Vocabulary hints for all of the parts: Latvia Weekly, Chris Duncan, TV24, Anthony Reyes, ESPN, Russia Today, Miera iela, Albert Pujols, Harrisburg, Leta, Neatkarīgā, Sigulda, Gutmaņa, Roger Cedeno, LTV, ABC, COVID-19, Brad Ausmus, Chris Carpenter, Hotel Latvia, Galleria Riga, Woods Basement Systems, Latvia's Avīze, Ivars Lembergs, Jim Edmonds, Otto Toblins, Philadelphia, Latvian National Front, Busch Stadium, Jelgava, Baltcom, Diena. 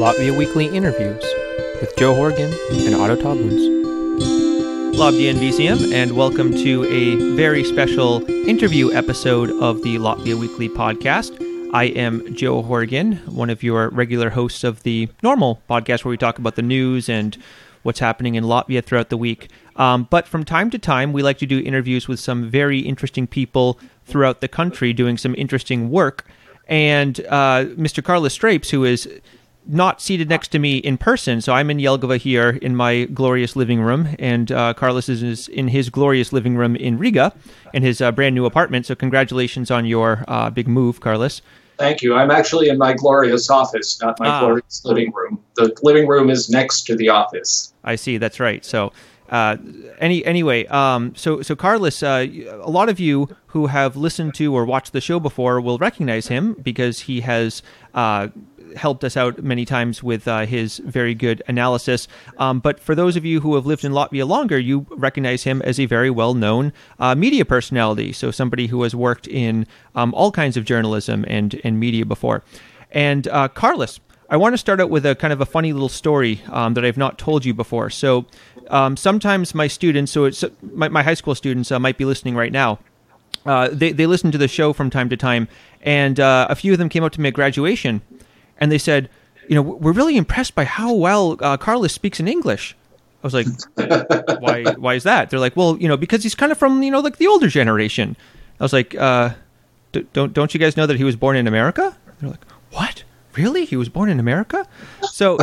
Latvia Weekly Interviews with Joe Horgan and Otto Toblins. Labdien visiem, and welcome to a very special interview episode of the Latvia Weekly podcast. I am Joe Horgan, one of your regular hosts of the normal podcast where we talk about the news and what's happening in Latvia throughout the week. But from time to time, we like to do interviews with some very interesting people throughout the country doing some interesting work. And Mr. Kārlis Streips, who is not seated next to me in person, so I'm in Jelgava here in my glorious living room, and Kārlis is in his glorious living room in Riga, in his brand new apartment, so congratulations on your big move, Kārlis. Thank you. I'm actually in my glorious office, not my glorious living room. The living room is next to the office. I see. That's right. So anyway, so Kārlis, a lot of you who have listened to or watched the show before will recognize him because he has helped us out many times with his very good analysis. But for those of you who have lived in Latvia longer, you recognize him as a very well-known media personality. So somebody who has worked in all kinds of journalism and media before. And Kārlis, I want to start out with a kind of a funny little story that I've not told you before. So sometimes my students, my high school students might be listening right now. They listen to the show from time to time. And a few of them came up to me at graduation. And they said, you know, we're really impressed by how well Kārlis speaks in English. I was like, why is that? They're like, well, you know, because he's kind of from, you know, like the older generation. I was like, don't you guys know that he was born in America? They're like, what? Really? He was born in America? So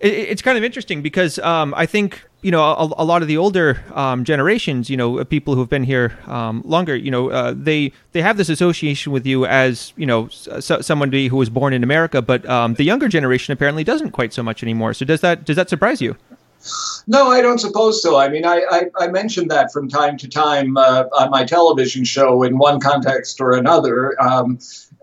it's kind of interesting because I think, you know, a lot of the older generations, you know, people who have been here longer, you know, they have this association with you as, you know, somebody who was born in America, but the younger generation apparently doesn't quite so much anymore. So does that surprise you? No, I don't suppose so. I mean, I mentioned that from time to time on my television show in one context or another.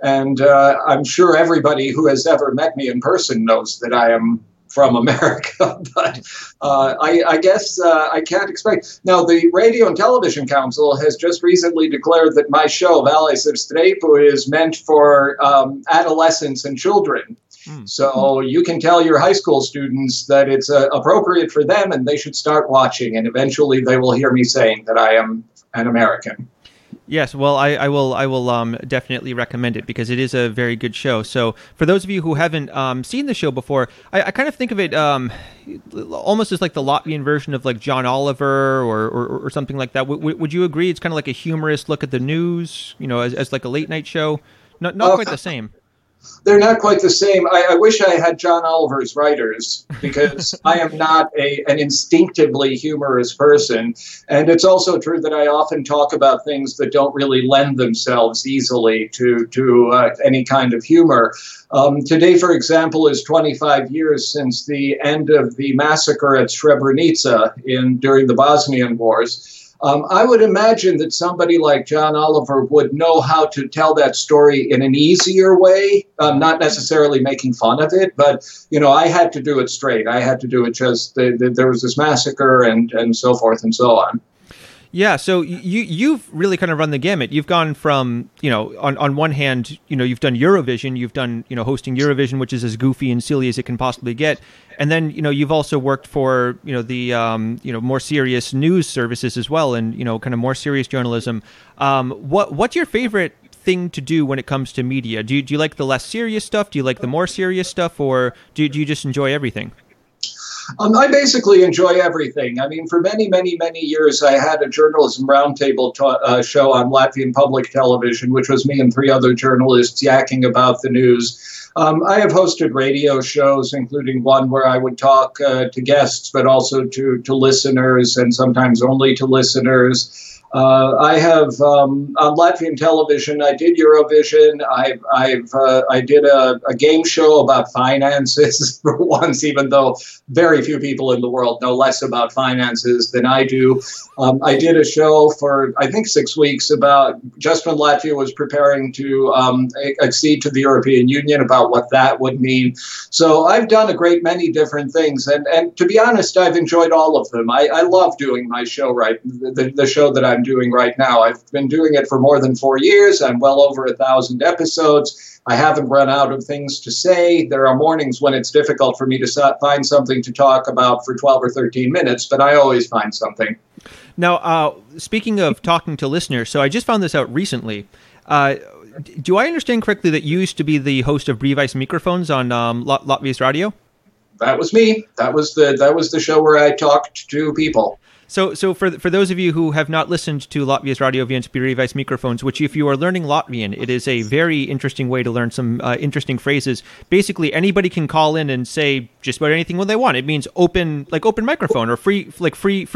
And I'm sure everybody who has ever met me in person knows that I am from America, but I guess I can't expect. Now, the Radio and Television Council has just recently declared that my show, Vales of Stripu, is meant for adolescents and children. Mm. So you can tell your high school students that it's appropriate for them and they should start watching, and eventually they will hear me saying that I am an American. Yes, well, I will definitely recommend it because it is a very good show. So for those of you who haven't seen the show before, I kind of think of it almost as like the Latvian version of like John Oliver or something like that. Would you agree? It's kind of like a humorous look at the news, you know, as like a late night show. Not quite the same. They're not quite the same. I wish I had John Oliver's writers because I am not an instinctively humorous person. And it's also true that I often talk about things that don't really lend themselves easily to any kind of humor. Today, for example, is 25 years since the end of the massacre at Srebrenica during the Bosnian Wars. I would imagine that somebody like John Oliver would know how to tell that story in an easier way, not necessarily making fun of it, but, you know, I had to do it straight. I had to do it just, there was this massacre and so forth and so on. Yeah, so you've really kind of run the gamut. You've gone from, you know, on one hand, you know, you've done Eurovision, you've done, you know, hosting Eurovision, which is as goofy and silly as it can possibly get. And then, you know, you've also worked for, you know, the, you know, more serious news services as well and, you know, kind of more serious journalism. What's your favorite thing to do when it comes to media? Do you like the less serious stuff? Do you like the more serious stuff? Or do you just enjoy everything? I basically enjoy everything. I mean, for many, many, many years, I had a journalism roundtable show on Latvian public television, which was me and three other journalists yakking about the news. I have hosted radio shows, including one where I would talk to guests, but also to listeners, and sometimes only to listeners. I have, on Latvian television, I did Eurovision. I did a game show about finances for once, even though very few people in the world know less about finances than I do. I did a show for, I think, 6 weeks about just when Latvia was preparing to accede to the European Union, about what that would mean. So I've done a great many different things. And to be honest, I've enjoyed all of them. I love doing my show, right? The show that I'm I'm doing right now. I've been doing it for more than 4 years. I'm well over 1,000 episodes. I haven't run out of things to say. There are mornings when it's difficult for me to find something to talk about for 12 or 13 minutes, but I always find something. Now, speaking of talking to listeners, so I just found this out recently. Do I understand correctly that you used to be the host of Brīvais mikrofons on Latvia's radio? That was me. That was the show where I talked to people. So for those of you who have not listened to Latvia's Radio and Brīvais mikrofons, which if you are learning Latvian, it is a very interesting way to learn some interesting phrases. Basically, anybody can call in and say just about anything when they want. It means open microphone or free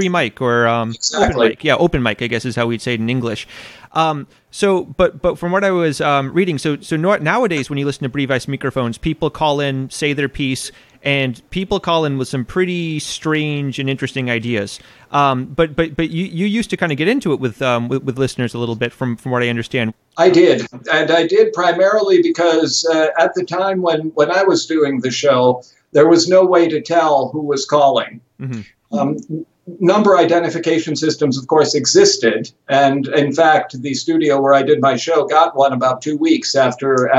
mic or exactly. Open mic. Yeah, open mic, I guess, is how we'd say it in English. But from what I was reading, so nowadays when you listen to Brīvais mikrofons, people call in, say their piece. And people call in with some pretty strange and interesting ideas. But you used to kind of get into it with listeners a little bit, from what I understand. I did, and I did primarily because at the time when I was doing the show, there was no way to tell who was calling. Mm-hmm. Number identification systems, of course, existed, and in fact, the studio where I did my show got one about 2 weeks after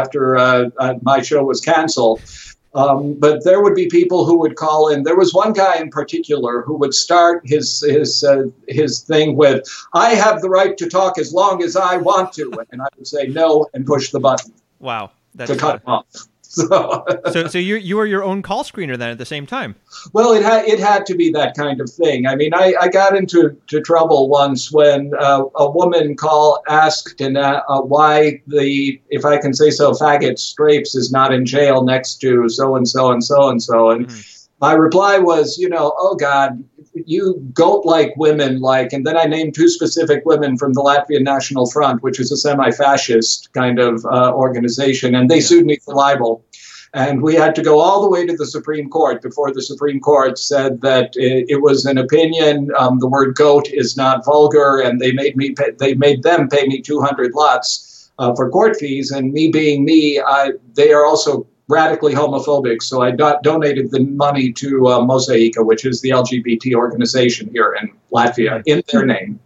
my show was canceled. But there would be people who would call in. There was one guy in particular who would start his thing with, "I have the right to talk as long as I want to," and I would say no and push the button. Wow, that's to cut off. So you were your own call screener then at the same time. Well, it had to be that kind of thing. I mean, I got into trouble once when a woman asked why the, if I can say so, faggot Streips is not in jail next to so-and-so and so-and-so. And my reply was, oh, God, you goat like women like, and then I named two specific women from the Latvian National Front, which is a semi-fascist kind of organization, and they sued me for libel. And we had to go all the way to the Supreme Court before the Supreme Court said that it was an opinion. The word goat is not vulgar, and they made them pay me 200 lots for court fees. And me being me, they are also radically homophobic, so I donated the money to Mosaica, which is the LGBT organization here in Latvia, in their name.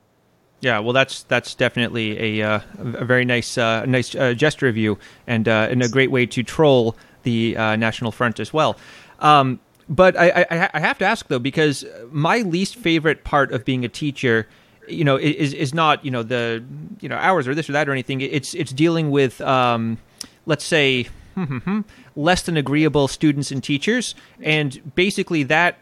Yeah, well, that's definitely a very nice gesture of you, and a great way to troll the National Front as well. But I have to ask though, because my least favorite part of being a teacher, is not the hours or this or that or anything. It's dealing with let's say. Less than agreeable students and teachers, and basically that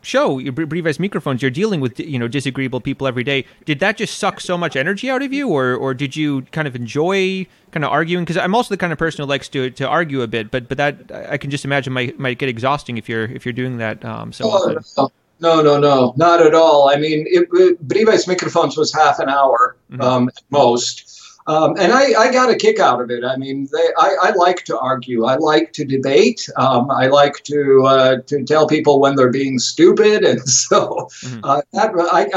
show your Brīvais mikrofons, you're dealing with disagreeable people every day. Did that just suck so much energy out of you, or did you kind of enjoy kind of arguing? Because I'm also the kind of person who likes to argue a bit, but that I can just imagine might get exhausting if you're doing that so often. No, not at all. I mean, Brīvais mikrofons was half an hour at most. And I got a kick out of it. I mean, I like to argue. I like to debate. I like to tell people when they're being stupid. And so I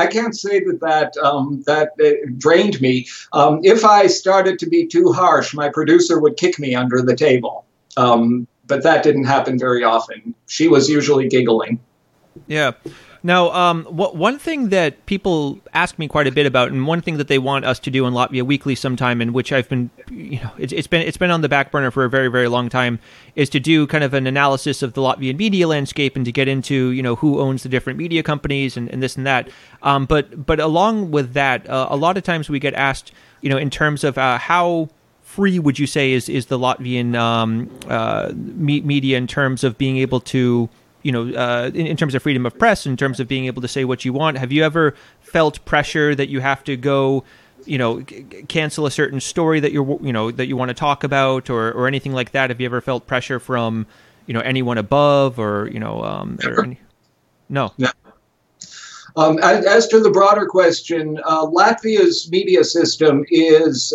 can't say that drained me. If I started to be too harsh, my producer would kick me under the table. But that didn't happen very often. She was usually giggling. Yeah. Now, one thing that people ask me quite a bit about, and one thing that they want us to do on Latvia Weekly sometime, and which I've been, it's been on the back burner for a very, very long time, is to do kind of an analysis of the Latvian media landscape and to get into, who owns the different media companies and this and that. But along with that, a lot of times we get asked, in terms of how free would you say is the Latvian media in terms of being able to, in terms of freedom of press, in terms of being able to say what you want. Have you ever felt pressure that you have to go, cancel a certain story that you're, that you want to talk about or anything like that? Have you ever felt pressure from, anyone above or, No. As to the broader question, Latvia's media system is,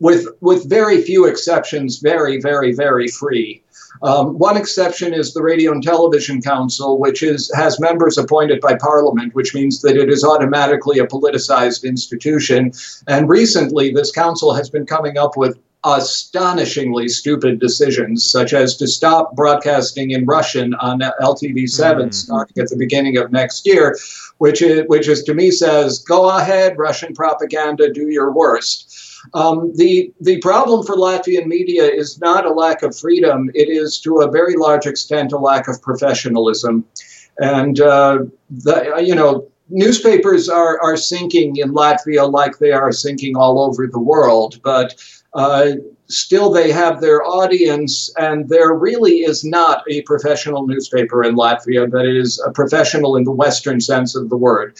with very few exceptions, very, very, very free. One exception is the Radio and Television Council, which has members appointed by Parliament, which means that it is automatically a politicized institution. And recently, this council has been coming up with astonishingly stupid decisions, such as to stop broadcasting in Russian on LTV7 starting at the beginning of next year, which is to me says, go ahead, Russian propaganda, do your worst. The problem for Latvian media is not a lack of freedom. It is to a very large extent a lack of professionalism. And, newspapers are sinking in Latvia like they are sinking all over the world, but still they have their audience, and there really is not a professional newspaper in Latvia that is a professional in the Western sense of the word.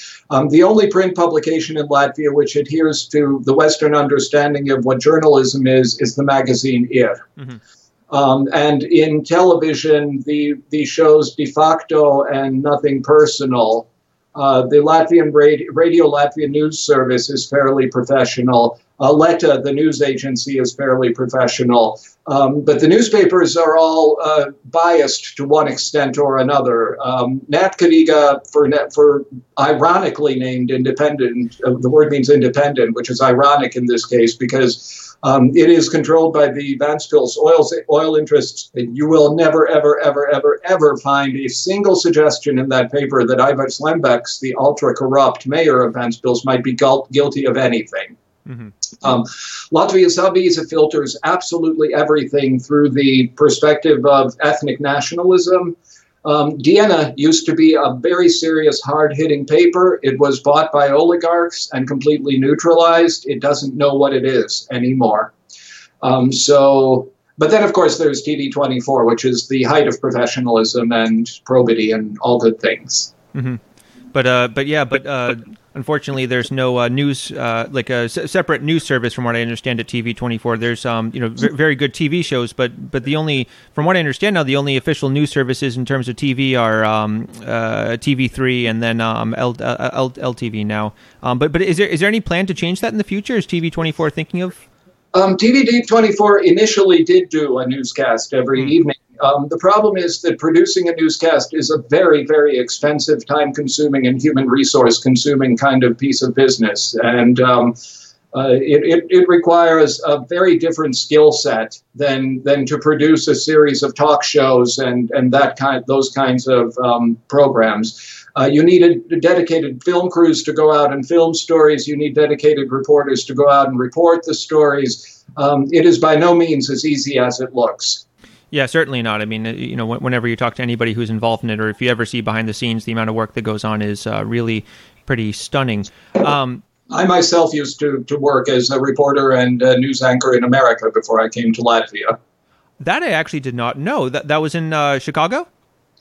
The only print publication in Latvia which adheres to the Western understanding of what journalism is the magazine Ir. Mm-hmm. And in television, the shows De Facto and Nothing Personal. The Latvian Radio Latvia News Service is fairly professional. Leta, the news agency, is fairly professional. But the newspapers are all biased to one extent or another. Neatkarīgā, for ironically named independent, the word means independent, which is ironic in this case because it is controlled by the Ventspils oil interests. You will never, ever, ever, ever, ever find a single suggestion in that paper that Ivars Lembergs, the ultra-corrupt mayor of Ventspils, might be guilty of anything. Mm-hmm. Latvia's Avīze filters absolutely everything through the perspective of ethnic nationalism. Diena used to be a very serious, hard-hitting paper. It was bought by oligarchs and completely neutralized. It doesn't know what it is anymore. But then, of course, there's TV24, which is the height of professionalism and probity and all good things. Mm-hmm. But unfortunately, there's no news, like a separate news service, from what I understand, at TV24. There's, very good TV shows, but the only, from what I understand now, the only official news services in terms of TV are TV3 and then LTV now. But is there any plan to change that in the future? Is TV24 thinking of? TV24 initially did do a newscast every evening. The problem is that producing a newscast is a very, very expensive, time-consuming, and human resource-consuming kind of piece of business. And it requires a very different skill set than to produce a series of talk shows and those kinds of programs. You need a dedicated film crews to go out and film stories. You need dedicated reporters to go out and report the stories. It is by no means as easy as it looks. Yeah, certainly not. I mean, whenever you talk to anybody who's involved in it, or if you ever see behind the scenes, the amount of work that goes on is really pretty stunning. I myself used to work as a reporter and a news anchor in America before I came to Latvia. That I actually did not know. That was in Chicago?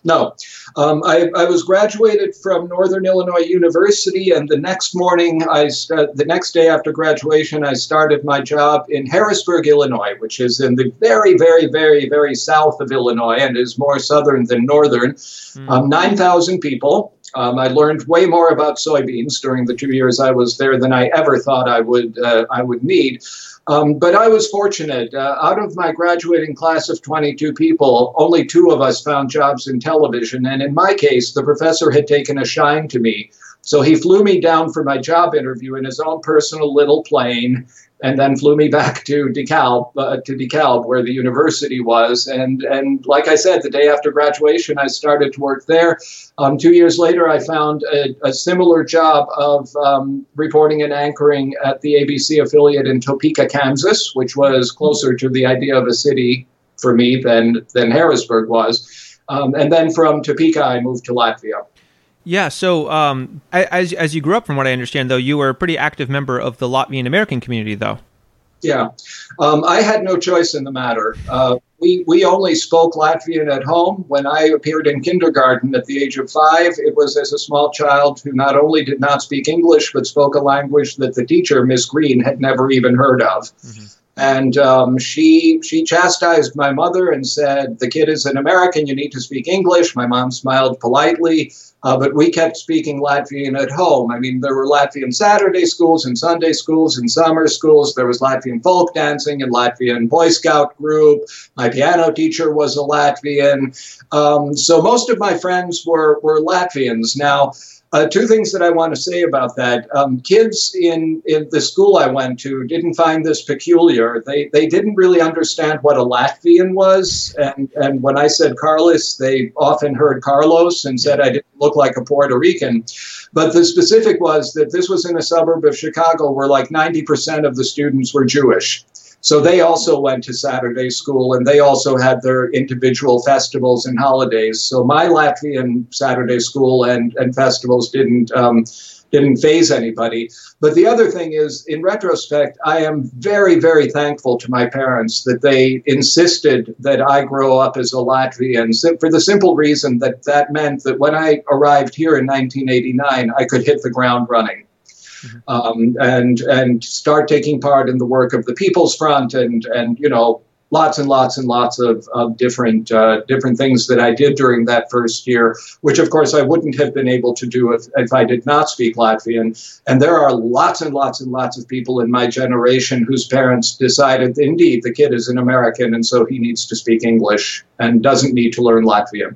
No. I was graduated from Northern Illinois University, and the next morning, the next day after graduation, I started my job in Harrisburg, Illinois, which is in the very, very, very, very south of Illinois and is more southern than northern. 9,000 people. I learned way more about soybeans during the 2 years I was there than I ever thought I would need. But I was fortunate. Out of my graduating class of 22 people, only 2 of us found jobs in television. And in my case, the professor had taken a shine to me. So he flew me down for my job interview in his own personal little plane, and then flew me back to DeKalb, where the university was. And like I said, the day after graduation, I started to work there. 2 years later, I found a similar job of reporting and anchoring at the ABC affiliate in Topeka, Kansas, which was closer to the idea of a city for me than Harrisburg was. And then from Topeka, I moved to Latvia. Yeah, so as you grew up, from what I understand, though, you were a pretty active member of the Latvian American community, though. Yeah, I had no choice in the matter. We only spoke Latvian at home. When I appeared in kindergarten at the age of 5, it was as a small child who not only did not speak English, but spoke a language that the teacher, Miss Green, had never even heard of. Mm-hmm. And she chastised my mother and said, the kid is an American, you need to speak English. My mom smiled politely, but we kept speaking Latvian at home. I mean, there were Latvian Saturday schools and Sunday schools and summer schools. There was Latvian folk dancing and Latvian Boy Scout group. My piano teacher was a Latvian. So most of my friends were Latvians. Now, Two things that I want to say about that. Kids in the school I went to didn't find this peculiar. They didn't really understand what a Latvian was. And when I said Kārlis, they often heard Carlos and said I didn't look like a Puerto Rican. But the specific was that this was in a suburb of Chicago where like 90% of the students were Jewish. So they also went to Saturday school, and they also had their individual festivals and holidays. So my Latvian Saturday school and festivals didn't faze anybody. But the other thing is, in retrospect, I am very, very thankful to my parents that they insisted that I grow up as a Latvian, for the simple reason that that meant that when I arrived here in 1989, I could hit the ground running. And start taking part in the work of the People's Front and lots and lots of different things that I did during that first year, which of course I wouldn't have been able to do if I did not speak Latvian. And there are lots and lots and lots of people in my generation whose parents decided, indeed, the kid is an American and so he needs to speak English and doesn't need to learn Latvian.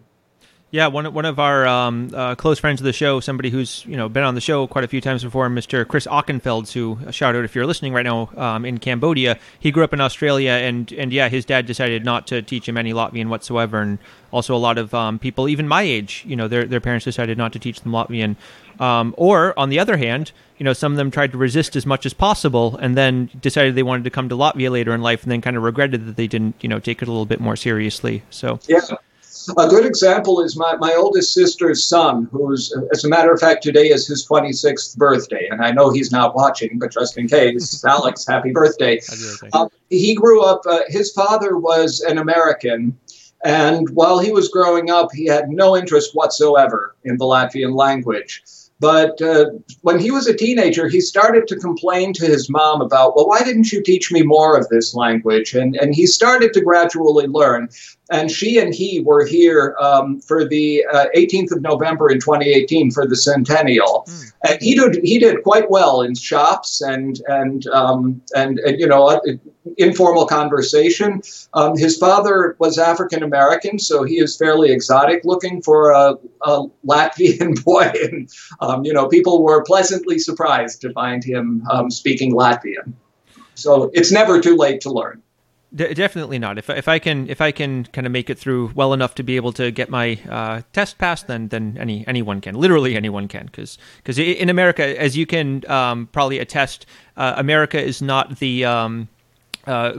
Yeah, one of our close friends of the show, somebody who's been on the show quite a few times before, Mr. Chris Ochenfelds, who shout out if you're listening right now in Cambodia. He grew up in Australia, and his dad decided not to teach him any Latvian whatsoever, and also a lot of people, even my age, their parents decided not to teach them Latvian. Or on the other hand, some of them tried to resist as much as possible, and then decided they wanted to come to Latvia later in life, and then kind of regretted that they didn't take it a little bit more seriously. So yeah. A good example is my oldest sister's son, who's, as a matter of fact, today is his 26th birthday. And I know he's not watching, but just in case, Alex, happy birthday. He grew up, his father was an American. And while he was growing up, he had no interest whatsoever in the Latvian language. But when he was a teenager, he started to complain to his mom about, why didn't you teach me more of this language? And he started to gradually learn. And she and he were here for the 18th of November in 2018 for the centennial. Mm. And he did quite well in shops and informal conversation. His father was African American, so he is fairly exotic looking for a Latvian boy. And people were pleasantly surprised to find him speaking Latvian. So it's never too late to learn. Definitely not. If I can kind of make it through well enough to be able to get my test passed, then anyone can. Literally anyone can, because in America, as you can probably attest, America is not the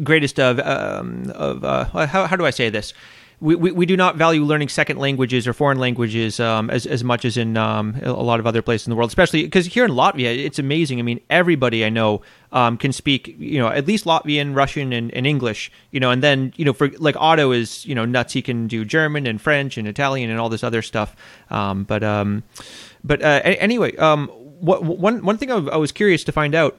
greatest of how do I say this? We do not value learning second languages or foreign languages as much as in a lot of other places in the world, especially because here in Latvia, it's amazing. I mean, everybody I know can speak, at least Latvian, Russian, and English, and then, for like Otto is, nuts. He can do German and French and Italian and all this other stuff. Anyway, one thing I was curious to find out,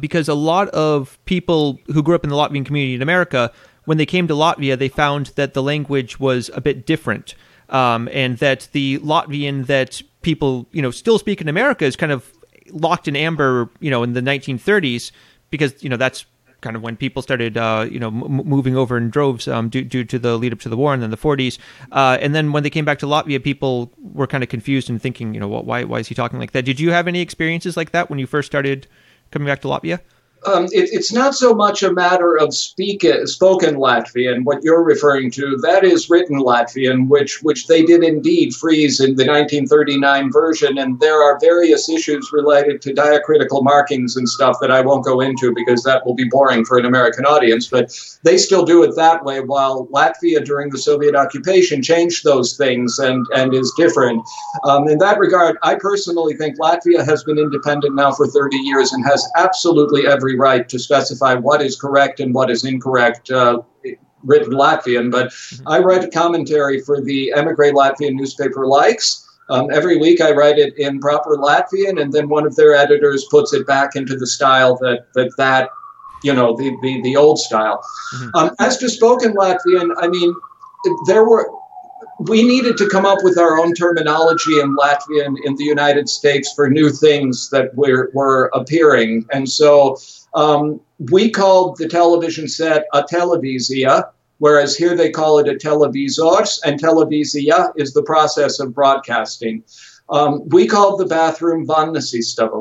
because a lot of people who grew up in the Latvian community in America, when they came to Latvia, they found that the language was a bit different, and that the Latvian that people, still speak in America is kind of locked in amber, in the 1930s, because, that's kind of when people started, moving over in droves due to the lead up to the war, and then the 40s. And then when they came back to Latvia, people were kind of confused and thinking, why is he talking like that? Did you have any experiences like that when you first started coming back to Latvia? It's not so much a matter of spoken Latvian, what you're referring to. That is written Latvian, which they did indeed freeze in the 1939 version. And there are various issues related to diacritical markings and stuff that I won't go into because that will be boring for an American audience. But they still do it that way, while Latvia during the Soviet occupation changed those things and is different. In that regard, I personally think Latvia has been independent now for 30 years and has absolutely every right to specify what is correct and what is incorrect written Latvian. But I write a commentary for the emigre Latvian newspaper Likes. Every week I write it in proper Latvian, and then one of their editors puts it back into the style that the old style. Mm-hmm. As to spoken Latvian, I mean, we needed to come up with our own terminology in Latvian in the United States for new things that were appearing. And so we called the television set a televīzija, whereas here they call it a televizors, and televīzija is the process of broadcasting. We called the bathroom Vannesistava,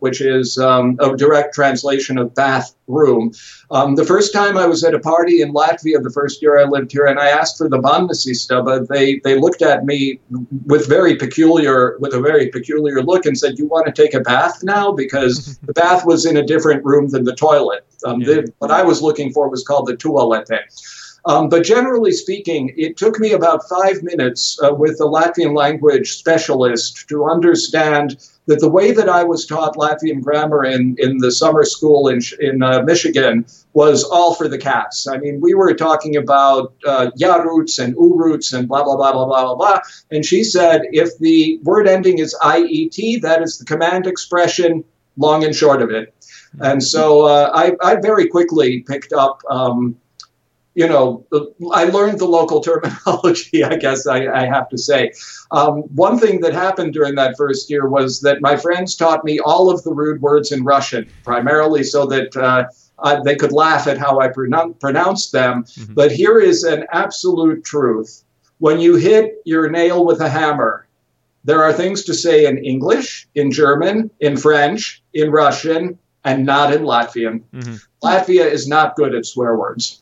which is a direct translation of bathroom. The first time I was at a party in Latvia, the first year I lived here, and I asked for the Vannesistava, they looked at me with a very peculiar look and said, "You want to take a bath now?" Because the bath was in a different room than the toilet. What I was looking for was called the tualete. But generally speaking, it took me about 5 minutes with a Latvian language specialist to understand that the way that I was taught Latvian grammar in the summer school in Michigan was all for the cats. I mean, we were talking about ya roots and u roots and blah, blah, blah, blah, blah, blah, blah. And she said, if the word ending is IET, that is the command expression, long and short of it. And so I very quickly picked up... I learned the local terminology, I guess I have to say. One thing that happened during that first year was that my friends taught me all of the rude words in Russian, primarily so that they could laugh at how I pronounced them. Mm-hmm. But here is an absolute truth. When you hit your nail with a hammer, there are things to say in English, in German, in French, in Russian, and not in Latvian. Mm-hmm. Latvia is not good at swear words.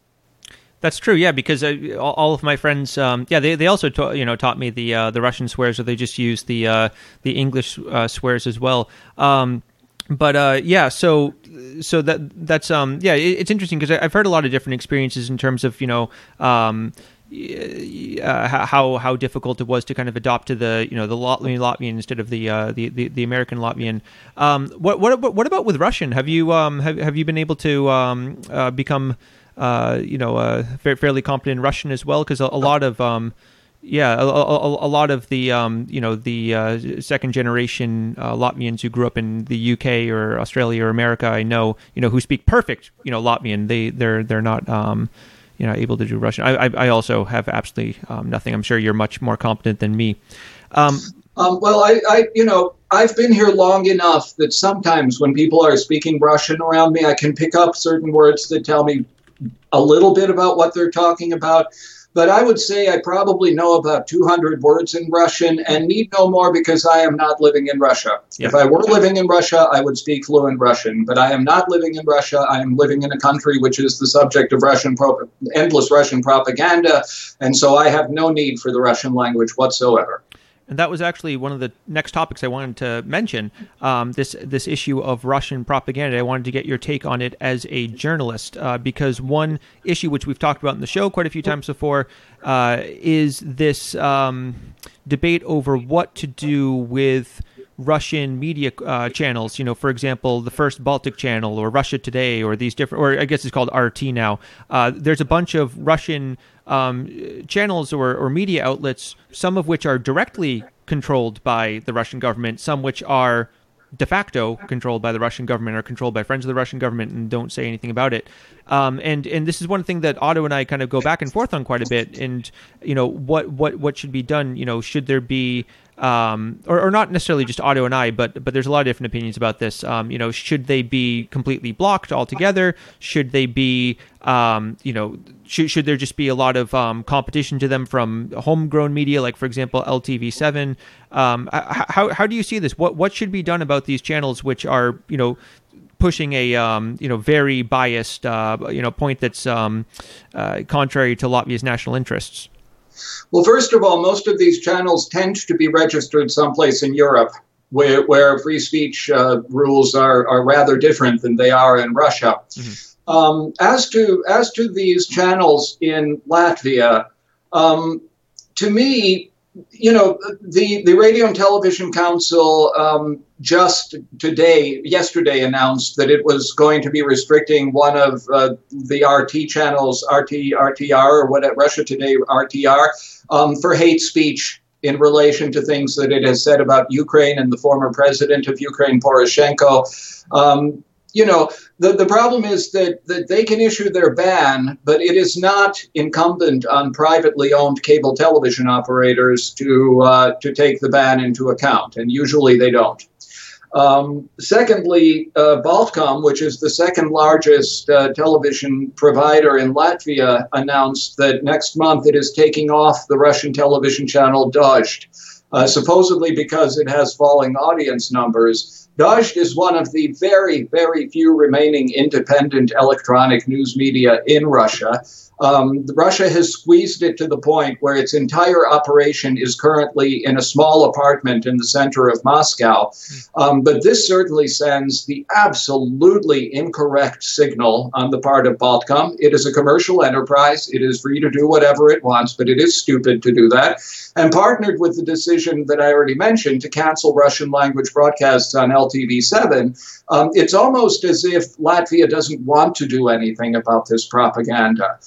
That's true, yeah, because all of my friends, they also taught me the Russian swears, or they just used the English swears as well. So that's it's interesting because I've heard a lot of different experiences in terms of how difficult it was to kind of adopt to the Latvian instead of the American Latvian. What about with Russian? Have you have you been able to become fairly competent in Russian as well, because a lot of the second generation Latvians who grew up in the UK or Australia or America, I know, who speak perfect, Latvian, they're not able to do Russian. I also have absolutely nothing. I'm sure you're much more competent than me. I've been here long enough that sometimes when people are speaking Russian around me, I can pick up certain words that tell me a little bit about what they're talking about. But I would say I probably know about 200 words in Russian and need no more because I am not living in Russia. Yeah. If I were living in Russia, I would speak fluent Russian. But I am not living in Russia. I am living in a country which is the subject of endless Russian propaganda. And so I have no need for the Russian language whatsoever. And that was actually one of the next topics I wanted to mention, this issue of Russian propaganda. I wanted to get your take on it as a journalist, because one issue which we've talked about in the show quite a few times before is this debate over what to do with Russian media channels, for example, the First Baltic Channel or Russia Today or these different, or I guess it's called RT now. There's a bunch of Russian channels or media outlets, some of which are directly controlled by the Russian government, some which are de facto controlled by the Russian government or controlled by friends of the Russian government and don't say anything about it. And this is one thing that Otto and I kind of go back and forth on quite a bit. And, what should be done? Should there be, or not necessarily just Otto and I, but there's a lot of different opinions about this. Should they be completely blocked altogether? Should they be, should there just be a lot of competition to them from homegrown media, like for example LTV7? How do you see this? What should be done about these channels, which are pushing a very biased point that's contrary to Latvia's national interests? Well, first of all, most of these channels tend to be registered someplace in Europe, where free speech rules are rather different than they are in Russia. Mm-hmm. As to these channels in Latvia, to me, the Radio and Television Council just yesterday announced that it was going to be restricting one of the RT channels, RTR, or what at Russia Today, RTR, for hate speech in relation to things that it has said about Ukraine and the former president of Ukraine, Poroshenko. The problem is that they can issue their ban, but it is not incumbent on privately owned cable television operators to take the ban into account, and usually they don't. Secondly, Baltcom, which is the second largest television provider in Latvia, announced that next month it is taking off the Russian television channel Dozhd. supposedly because it has falling audience numbers. Dozhd is one of the very, very few remaining independent electronic news media in Russia. Russia has squeezed it to the point where its entire operation is currently in a small apartment in the center of Moscow. But this certainly sends the absolutely incorrect signal on the part of Baltcom. It is a commercial enterprise. It is free to do whatever it wants, but it is stupid to do that. And partnered with the decision that I already mentioned to cancel Russian language broadcasts on LTV7, it's almost as if Latvia doesn't want to do anything about this propaganda.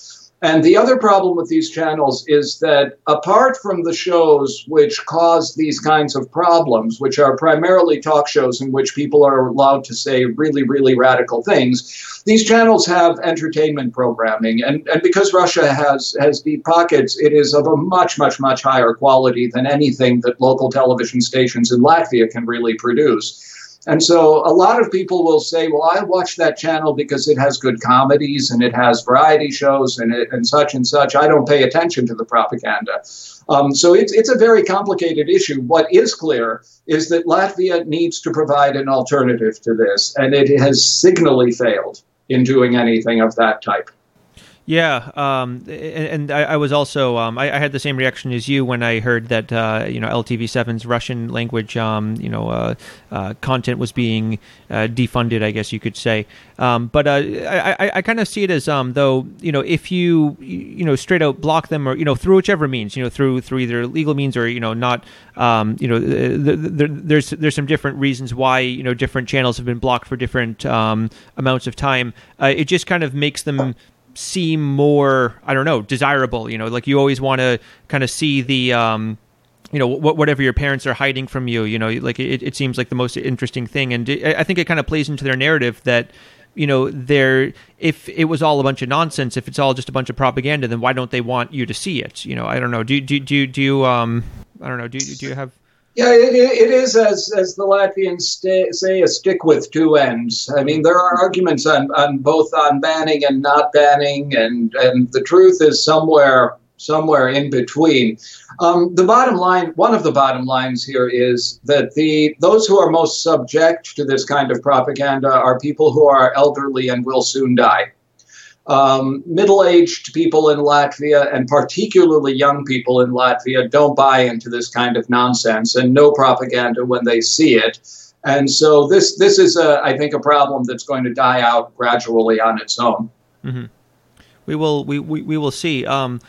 And the other problem with these channels is that apart from the shows which cause these kinds of problems, which are primarily talk shows in which people are allowed to say really, really radical things, these channels have entertainment programming. And because Russia has deep pockets, it is of a much, much, much higher quality than anything that local television stations in Latvia can really produce. And so a lot of people will say, well, I watch that channel because it has good comedies and it has variety shows and such and such. I don't pay attention to the propaganda. So it's a very complicated issue. What is clear is that Latvia needs to provide an alternative to this, and it has signally failed in doing anything of that type. Yeah, and I was also I had the same reaction as you when I heard that LTV7's Russian language content was being defunded, I guess you could say. But I kind of see it as though if you straight out block them or through whichever means through either legal means or not there's some different reasons why different channels have been blocked for different amounts of time. It just kind of makes them seem more, I don't know, desirable, like you always want to kind of see the, whatever your parents are hiding from you, like it seems like the most interesting thing. And I think it kind of plays into their narrative that, if it was all a bunch of nonsense, if it's all just a bunch of propaganda, then why don't they want you to see it? I don't know. Do you have... Yeah, it is, as the Latvians say, a stick with two ends. I mean, there are arguments on both on banning and not banning, and the truth is somewhere in between. The bottom line, one of the bottom lines here is that those who are most subject to this kind of propaganda are people who are elderly and will soon die. Middle-aged people in Latvia, and particularly young people in Latvia, don't buy into this kind of nonsense and no propaganda when they see it. And so this is, I think, a problem that's going to die out gradually on its own. Mm-hmm. We will see. On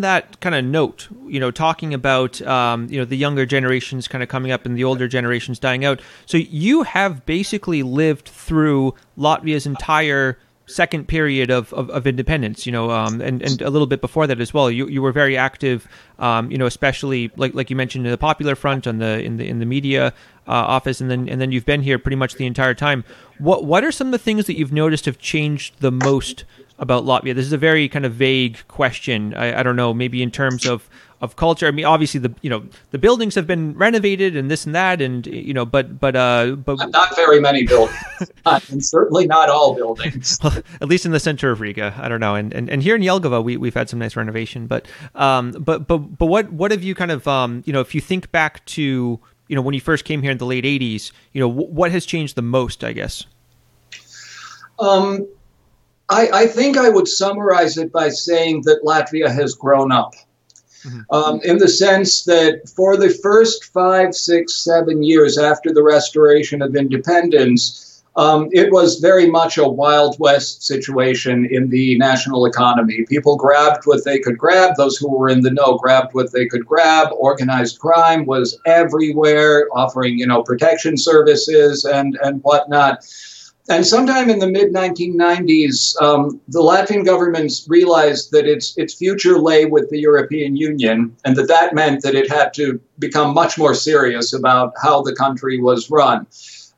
that kind of note, talking about the younger generations kind of coming up and the older generations dying out. So you have basically lived through Latvia's entire second period of independence, and a little bit before that as well. You were very active, especially like you mentioned in the Popular Front, in the media office, and then you've been here pretty much the entire time. What are some of the things that you've noticed have changed the most about Latvia? This is a very kind of vague question. I don't know, maybe in terms of culture. I mean, obviously the buildings have been renovated and this and that, and but not very many buildings, and certainly not all buildings. Well, at least in the center of Riga, I don't know, and here in Jelgava we've had some nice renovation, but what have you kind of if you think back to when you first came here in the late 80s, what has changed the most, I guess? I think I would summarize it by saying that Latvia has grown up. Mm-hmm. In the sense that for the first 5, 6, 7 years after the restoration of independence, it was very much a Wild West situation in the national economy. People grabbed what they could grab. Those who were in the know grabbed what they could grab. Organized crime was everywhere, offering, protection services and whatnot. And sometime in the mid-1990s, the Latvian government realized that its future lay with the European Union, and that meant that it had to become much more serious about how the country was run.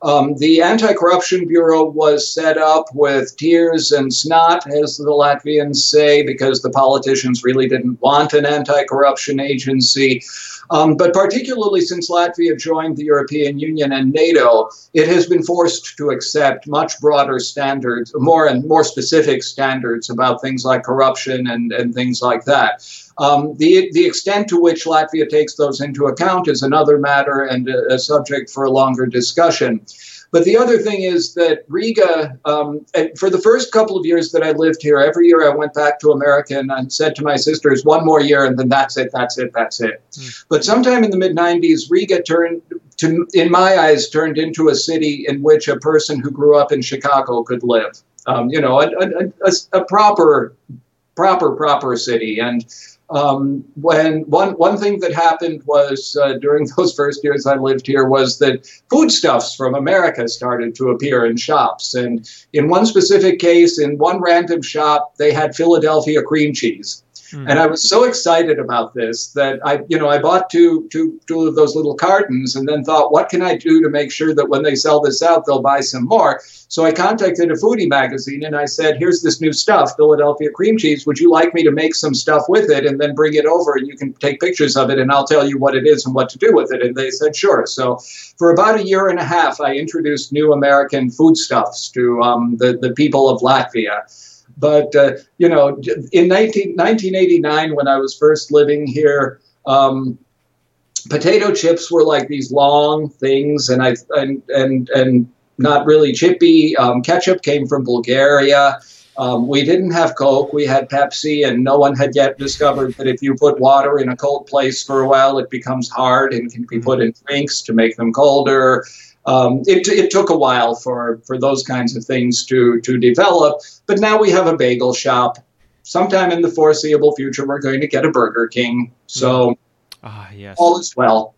The Anti-Corruption Bureau was set up with tears and snot, as the Latvians say, because the politicians really didn't want an anti-corruption agency. But particularly since Latvia joined the European Union and NATO, it has been forced to accept much broader standards, more and more specific standards about things like corruption and things like that. The extent to which Latvia takes those into account is another matter and a subject for a longer discussion. But the other thing is that Riga, for the first couple of years that I lived here, every year I went back to America and I said to my sisters, one more year and then that's it. Mm. But sometime in the mid-'90s, Riga turned into a city in which a person who grew up in Chicago could live. A proper city. And when one thing that happened was during those first years I lived here was that foodstuffs from America started to appear in shops. And in one specific case, in one random shop, they had Philadelphia cream cheese. Mm. And I was so excited about this that I bought two of those little cartons and then thought, what can I do to make sure that when they sell this out, they'll buy some more? So I contacted a foodie magazine and I said, here's this new stuff, Philadelphia cream cheese. Would you like me to make some stuff with it and then bring it over and you can take pictures of it and I'll tell you what it is and what to do with it? And they said, sure. So for about a year and a half, I introduced new American foodstuffs to the people of Latvia. But, in 1989, when I was first living here, potato chips were like these long things and not really chippy. Ketchup came from Bulgaria. We didn't have Coke. We had Pepsi, and no one had yet discovered that if you put water in a cold place for a while, it becomes hard and can be put in drinks to make them colder. It took a while for those kinds of things to develop, but now we have a bagel shop. Sometime in the foreseeable future, we're going to get a Burger King. So yes. All is well.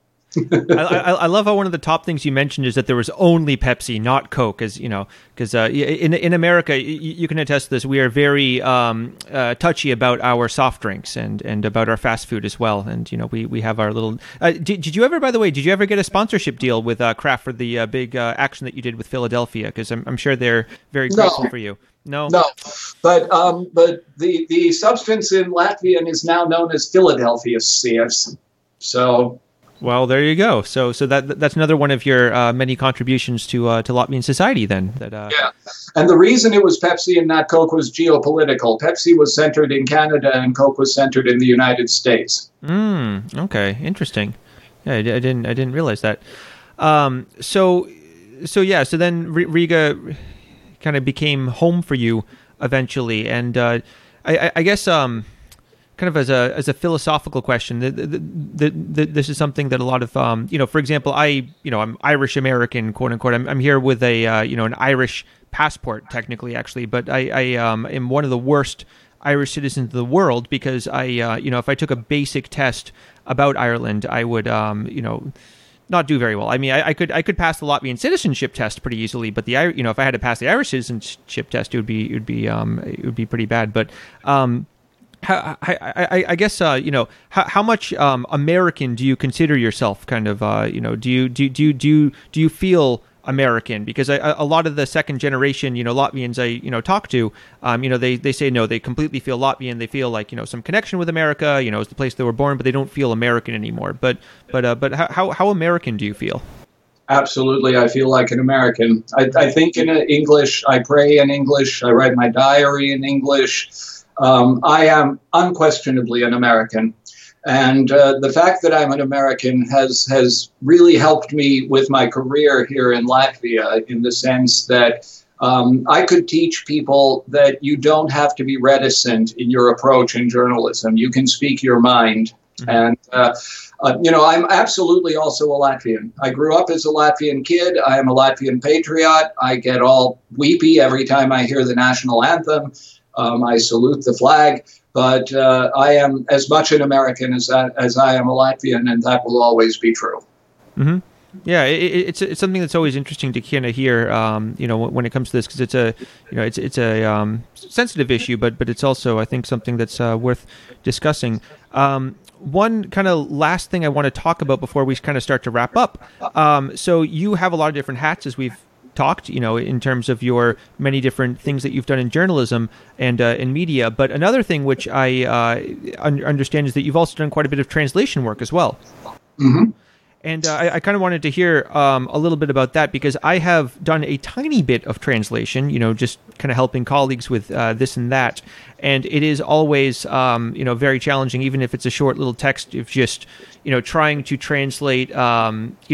I love how one of the top things you mentioned is that there was only Pepsi, not Coke, because in America, you can attest to this. We are very touchy about our soft drinks and about our fast food as well. And we have our little. Did you ever, by the way, get a sponsorship deal with Kraft for the big action that you did with Philadelphia? Because I'm sure they're very grateful for you. No. But the substance in Latvian is now known as Philadelphia CFs. So. Well, there you go. So that's another one of your many contributions to Latvian society then. Yeah. And the reason it was Pepsi and not Coke was geopolitical. Pepsi was centered in Canada and Coke was centered in the United States. Okay. Interesting. Yeah, I didn't realize that. So then Riga kind of became home for you eventually. And I guess... kind of as a philosophical question, this is something that a lot of for example, I'm Irish American, quote unquote. I'm here with a an Irish passport technically, actually, but I am one of the worst Irish citizens in the world because I if I took a basic test about Ireland, I would not do very well. I mean, I could pass the Latvian citizenship test pretty easily, but if I had to pass the Irish citizenship test, it would be pretty bad, but. I guess how much American do you consider yourself? Kind of do you feel American? Because a lot of the second generation Latvians I talk to they say no, they completely feel Latvian. They feel like some connection with America. It's the place they were born, but they don't feel American anymore. But how American do you feel? Absolutely, I feel like an American. I think in English. I pray in English. I write my diary in English. I am unquestionably an American, and the fact that I'm an American has really helped me with my career here in Latvia in the sense that I could teach people that you don't have to be reticent in your approach in journalism. You can speak your mind. Mm-hmm. And, I'm absolutely also a Latvian. I grew up as a Latvian kid. I am a Latvian patriot. I get all weepy every time I hear the national anthem. I salute the flag, but I am as much an American as I am a Latvian, and that will always be true. Mm-hmm. Yeah, it's something that's always interesting to kind of hear, when it comes to this, because it's a, it's a sensitive issue, but it's also, I think, something that's worth discussing. One kind of last thing I want to talk about before we kind of start to wrap up. So you have a lot of different hats, as we've talked, in terms of your many different things that you've done in journalism and in media. But another thing which I understand is that you've also done quite a bit of translation work as well. Mm-hmm. And I kind of wanted to hear a little bit about that, because I have done a tiny bit of translation, you know, just kind of helping colleagues with this and that. And it is always, you know, very challenging, even if it's a short little text, of just, you know, trying to translate, you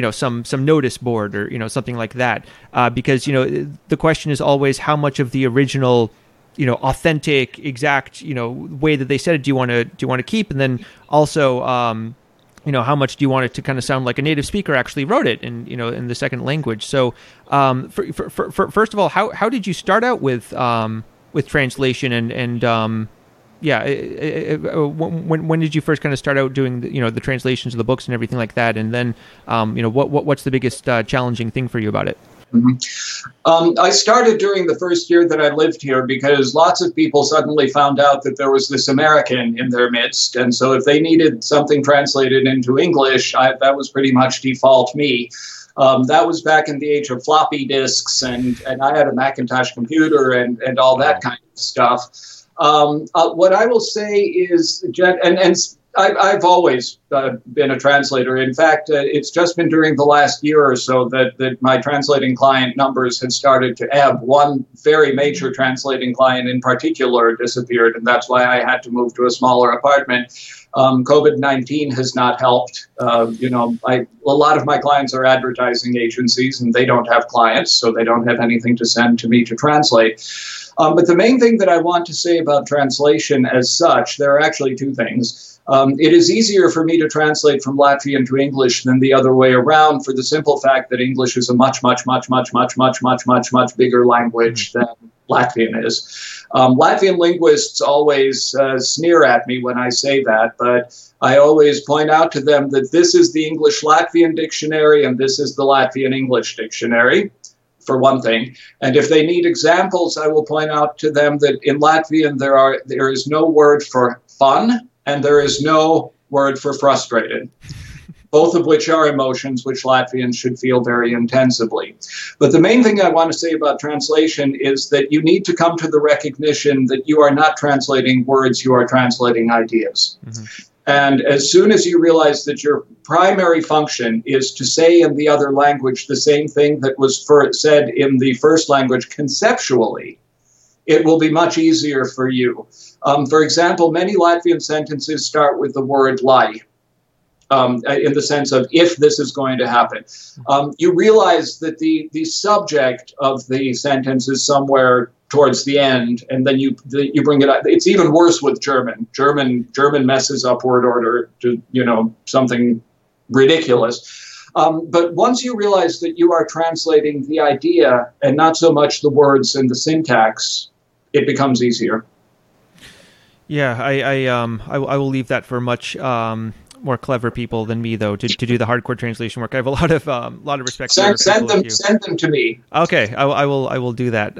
know, some notice board or, you know, something like that. Because, you know, the question is always how much of the original, you know, authentic, exact, you know, way that they said it do you want to keep? And then also, you know, how much do you want it to kind of sound like a native speaker actually wrote it in, you know, in the second language? So, for first of all, how did you start out with translation and when did you first kind of start out doing the, you know, the translations of the books and everything like that? And then, you know, what's the biggest challenging thing for you about it? Mm-hmm. I started during the first year that I lived here, because lots of people suddenly found out that there was this American in their midst. And so if they needed something translated into English, that was pretty much default me. That was back in the age of floppy disks, and I had a Macintosh computer and all that kind of stuff. What I will say is, I've always been a translator. In fact, it's just been during the last year or so that my translating client numbers had started to ebb. One very major translating client in particular disappeared, and that's why I had to move to a smaller apartment. COVID-19 has not helped. You know, a lot of my clients are advertising agencies, and they don't have clients, so they don't have anything to send to me to translate. But the main thing that I want to say about translation as such, there are actually two things. It is easier for me to translate from Latvian to English than the other way around, for the simple fact that English is a much bigger language than Latvian is. Latvian linguists always sneer at me when I say that, but I always point out to them that this is the English-Latvian dictionary and this is the Latvian-English dictionary, for one thing. And if they need examples, I will point out to them that in Latvian there is no word for fun, and there is no word for frustrated, both of which are emotions which Latvians should feel very intensively. But the main thing I want to say about translation is that you need to come to the recognition that you are not translating words, you are translating ideas. Mm-hmm. And as soon as you realize that your primary function is to say in the other language the same thing that was said in the first language conceptually, it will be much easier for you. For example, many Latvian sentences start with the word "lai," in the sense of if this is going to happen. You realize that the subject of the sentence is somewhere towards the end, and then you bring it up. It's even worse with German. German messes up word order to, you know, something ridiculous. But once you realize that you are translating the idea and not so much the words and the syntax, it becomes easier. Yeah, I will leave that for much more clever people than me, though, to do the hardcore translation work. I have a lot of respect. Send them to me. Okay, I will do that.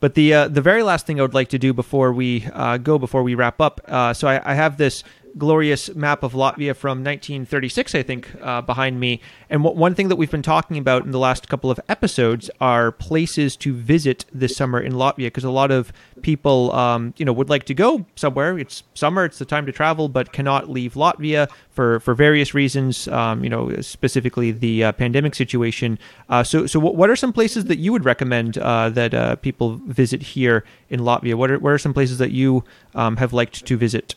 But the very last thing I would like to do before we wrap up. So I have this glorious map of Latvia from 1936, I think, behind me. And one thing that we've been talking about in the last couple of episodes are places to visit this summer in Latvia, because a lot of people, you know, would like to go somewhere. It's summer, it's the time to travel, but cannot leave Latvia for various reasons, you know, specifically the pandemic situation. So what are some places that you would recommend that people visit here in Latvia? What are some places that you have liked to visit?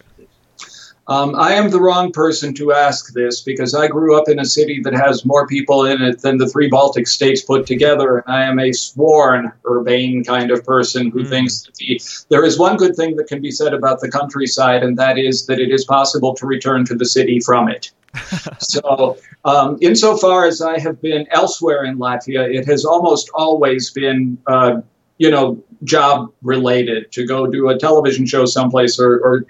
I am the wrong person to ask this, because I grew up in a city that has more people in it than the three Baltic states put together. And I am a sworn urbane kind of person who thinks that there is one good thing that can be said about the countryside, and that is that it is possible to return to the city from it. So insofar as I have been elsewhere in Latvia, it has almost always been you know, job related, to go do a television show someplace or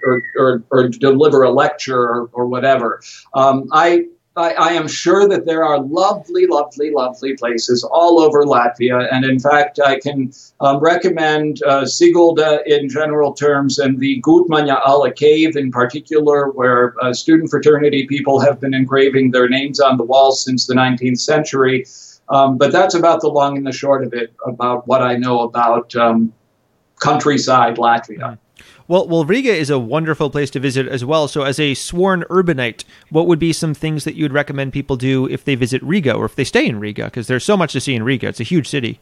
deliver a lecture or whatever. I am sure that there are lovely, lovely, lovely places all over Latvia. And in fact, I can recommend Sigulda in general terms, and the Gutmaņa cave in particular, where student fraternity people have been engraving their names on the walls since the 19th century. But that's about the long and the short of it, about what I know about countryside Latvia. Well, Riga is a wonderful place to visit as well. So as a sworn urbanite, what would be some things that you'd recommend people do if they visit Riga or if they stay in Riga? Because there's so much to see in Riga. It's a huge city.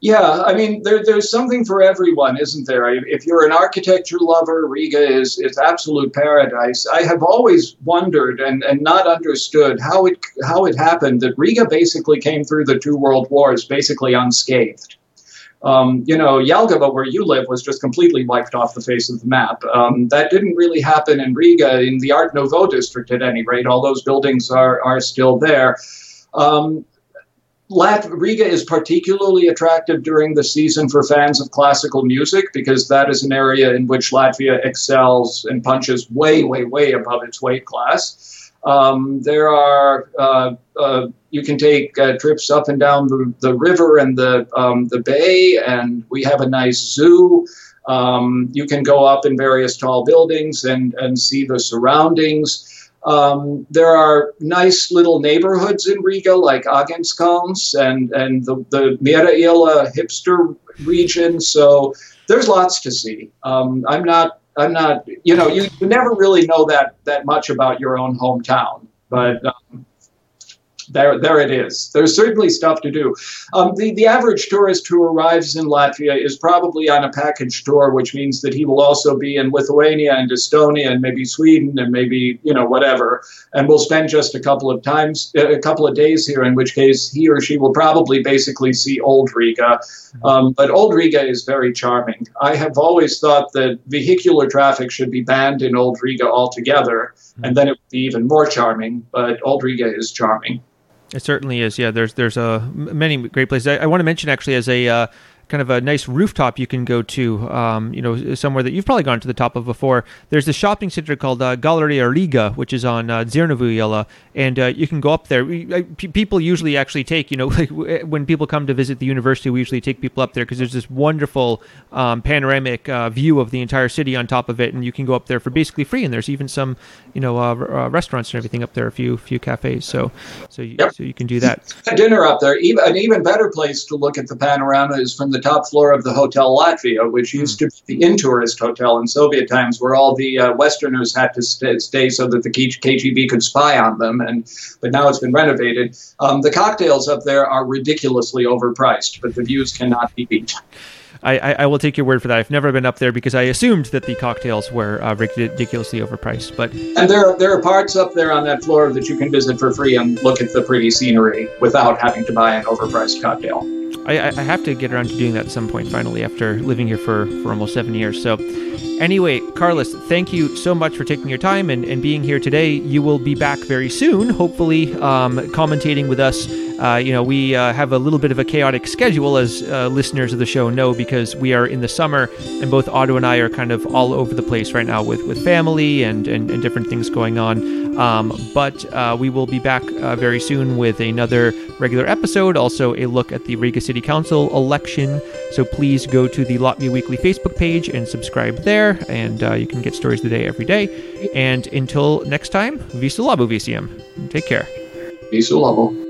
Yeah, I mean, there's something for everyone, isn't there? If you're an architecture lover, Riga is absolute paradise. I have always wondered and not understood how it happened that Riga basically came through the two world wars basically unscathed. Jelgava, where you live, was just completely wiped off the face of the map. That didn't really happen in Riga, in the Art Nouveau district at any rate. All those buildings are still there. Riga is particularly attractive during the season for fans of classical music, because that is an area in which Latvia excels and punches way, way, way above its weight class. You can take trips up and down the river and the bay, and we have a nice zoo. You can go up in various tall buildings and see the surroundings. There are nice little neighborhoods in Riga, like Āgenskalns and the Miera iela hipster region. So there's lots to see. I'm not. You never really know that much about your own hometown, but there it is. There's certainly stuff to do. The average tourist who arrives in Latvia is probably on a package tour, which means that he will also be in Lithuania and Estonia and maybe Sweden and maybe whatever, and will spend just a couple of days here. In which case, he or she will probably basically see Old Riga. But Old Riga is very charming. I have always thought that vehicular traffic should be banned in Old Riga altogether, and then it would be even more charming. But Old Riga is charming. It certainly is. Yeah, there's many great places. I want to mention actually as a kind of a nice rooftop you can go to, somewhere that you've probably gone to the top of before. There's a shopping center called Galleria Riga, which is on Dzirnavu iela, and you can go up there. People usually actually take, when people come to visit the university, we usually take people up there because there's this wonderful panoramic view of the entire city on top of it, and you can go up there for basically free. And there's even some, restaurants and everything up there, a few cafes. So you can do that. Dinner up there. An even better place to look at the panorama is from the top floor of the Hotel Latvia, which used to be the in-tourist hotel in Soviet times, where all the Westerners had to stay so that the KGB could spy on them, but now it's been renovated. The cocktails up there are ridiculously overpriced, but the views cannot be beat. I will take your word for that. I've never been up there because I assumed that the cocktails were ridiculously overpriced. And there are parts up there on that floor that you can visit for free and look at the pretty scenery without having to buy an overpriced cocktail. I have to get around to doing that at some point, finally, after living here for almost 7 years. So anyway, Kārlis, thank you so much for taking your time and being here today. You will be back very soon, hopefully, commentating with us. We have a little bit of a chaotic schedule, as listeners of the show know, because we are in the summer, and both Otto and I are kind of all over the place right now with family and different things going on. But we will be back very soon with another regular episode, also a look at the Riga City Council election. So please go to the Latvia Weekly Facebook page and subscribe there, and you can get stories of the day every day. And until next time, visu labu visiem. Take care. Visu labu.